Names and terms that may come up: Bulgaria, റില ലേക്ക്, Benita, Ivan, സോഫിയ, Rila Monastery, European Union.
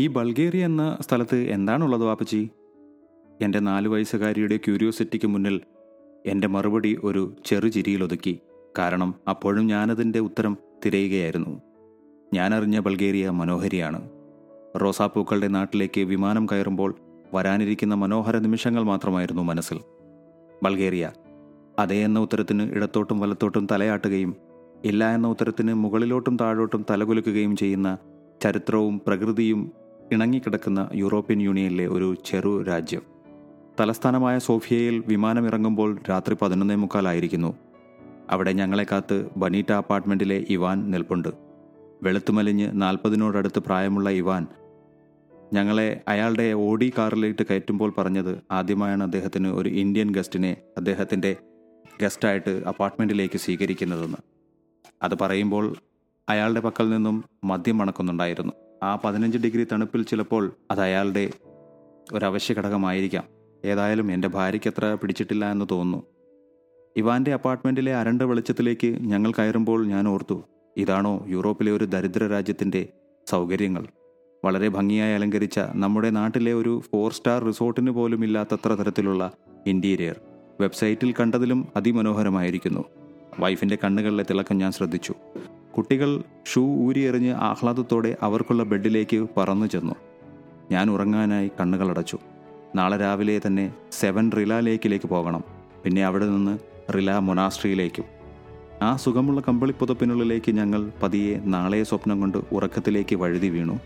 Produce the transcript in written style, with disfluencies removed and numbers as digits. ഈ ബൾഗേറിയ എന്ന സ്ഥലത്ത് എന്താണുള്ളത് വാപ്പച്ചി? എൻ്റെ 4 വയസ്സുകാരിയുടെ ക്യൂരിയോസിറ്റിക്ക് മുന്നിൽ എൻ്റെ മറുപടി ഒരു ചെറുചിരിയിലൊതുക്കി. കാരണം അപ്പോഴും ഞാനതിൻ്റെ ഉത്തരം തിരയുകയായിരുന്നു. ഞാനറിഞ്ഞ ബൾഗേറിയ മനോഹരിയാണ്. റോസാപ്പൂക്കളുടെ നാട്ടിലേക്ക് വിമാനം കയറുമ്പോൾ വരാനിരിക്കുന്ന മനോഹര നിമിഷങ്ങൾ മാത്രമായിരുന്നു മനസ്സിൽ. ബൾഗേറിയ അതേ എന്ന ഉത്തരത്തിന് ഇടത്തോട്ടും വലത്തോട്ടും തലയാട്ടുകയും ഇല്ല എന്ന ഉത്തരത്തിന് മുകളിലോട്ടും താഴോട്ടും തലകുലുക്കുകയും ചെയ്യുന്ന ചരിത്രവും പ്രകൃതിയും ഇണങ്ങിക്കിടക്കുന്ന യൂറോപ്യൻ യൂണിയനിലെ ഒരു ചെറു രാജ്യം. തലസ്ഥാനമായ സോഫിയയിൽ വിമാനമിറങ്ങുമ്പോൾ രാത്രി 11:15 അവിടെ ഞങ്ങളെ കാത്ത് ബനീറ്റ അപ്പാർട്ട്മെൻറ്റിലെ ഇവാൻ നിൽപ്പുണ്ട്. വെളുത്തുമലിഞ്ഞ് 40 പ്രായമുള്ള ഇവാൻ ഞങ്ങളെ അയാളുടെ ഓടി കാറിലേക്ക് കയറ്റുമ്പോൾ പറഞ്ഞത് ആദ്യമായാണ് അദ്ദേഹത്തിന് ഒരു ഇന്ത്യൻ ഗസ്റ്റിനെ അദ്ദേഹത്തിൻ്റെ ഗസ്റ്റായിട്ട് അപ്പാർട്ട്മെൻറ്റിലേക്ക് സ്വീകരിക്കുന്നതെന്ന്. അത് പറയുമ്പോൾ അയാളുടെ പക്കൽ നിന്നും മദ്യം മണക്കുന്നുണ്ടായിരുന്നു. ആ 15 ഡിഗ്രി തണുപ്പിൽ ചിലപ്പോൾ അത് അയാളുടെ ഒരവശ്യ ഘടകമായിരിക്കാം. ഏതായാലും എൻ്റെ ഭാര്യയ്ക്കത്ര പിടിച്ചിട്ടില്ല എന്ന് തോന്നുന്നു. ഇവാൻ്റെ അപ്പാർട്ട്മെൻറ്റിലെ അരണ്ട വെളിച്ചത്തിലേക്ക് ഞങ്ങൾ കയറുമ്പോൾ ഞാൻ ഓർത്തു, ഇതാണോ യൂറോപ്പിലെ ഒരു ദരിദ്ര രാജ്യത്തിൻ്റെ സൗകര്യങ്ങൾ? വളരെ ഭംഗിയായി അലങ്കരിച്ച നമ്മുടെ നാട്ടിലെ ഒരു 4 സ്റ്റാർ റിസോർട്ടിന് പോലും ഇല്ലാത്തത്ര തരത്തിലുള്ള ഇൻറ്റീരിയർ വെബ്സൈറ്റിൽ കണ്ടതിലും അതിമനോഹരമായിരിക്കുന്നു. വൈഫിൻ്റെ കണ്ണുകളിലെ തിളക്കം ഞാൻ ശ്രദ്ധിച്ചു. കുട്ടികൾ ഷൂ ഊരിയെറിഞ്ഞ് ആഹ്ലാദത്തോടെ അവർക്കുള്ള ബെഡിലേക്ക് പറന്നു ചെന്നു. ഞാൻ ഉറങ്ങാനായി കണ്ണുകളടച്ചു. നാളെ രാവിലെ തന്നെ 7 റില ലേക്കിലേക്ക് പോകണം, പിന്നെ അവിടെ നിന്ന് റില മൊനാസ്ട്രിയിലേക്കും. ആ സുഖമുള്ള കമ്പിളിപ്പുതപ്പിനുള്ളിലേക്ക് ഞങ്ങൾ പതിയെ നാളെ സ്വപ്നം കൊണ്ട് ഉറക്കത്തിലേക്ക് വഴുതി വീണു.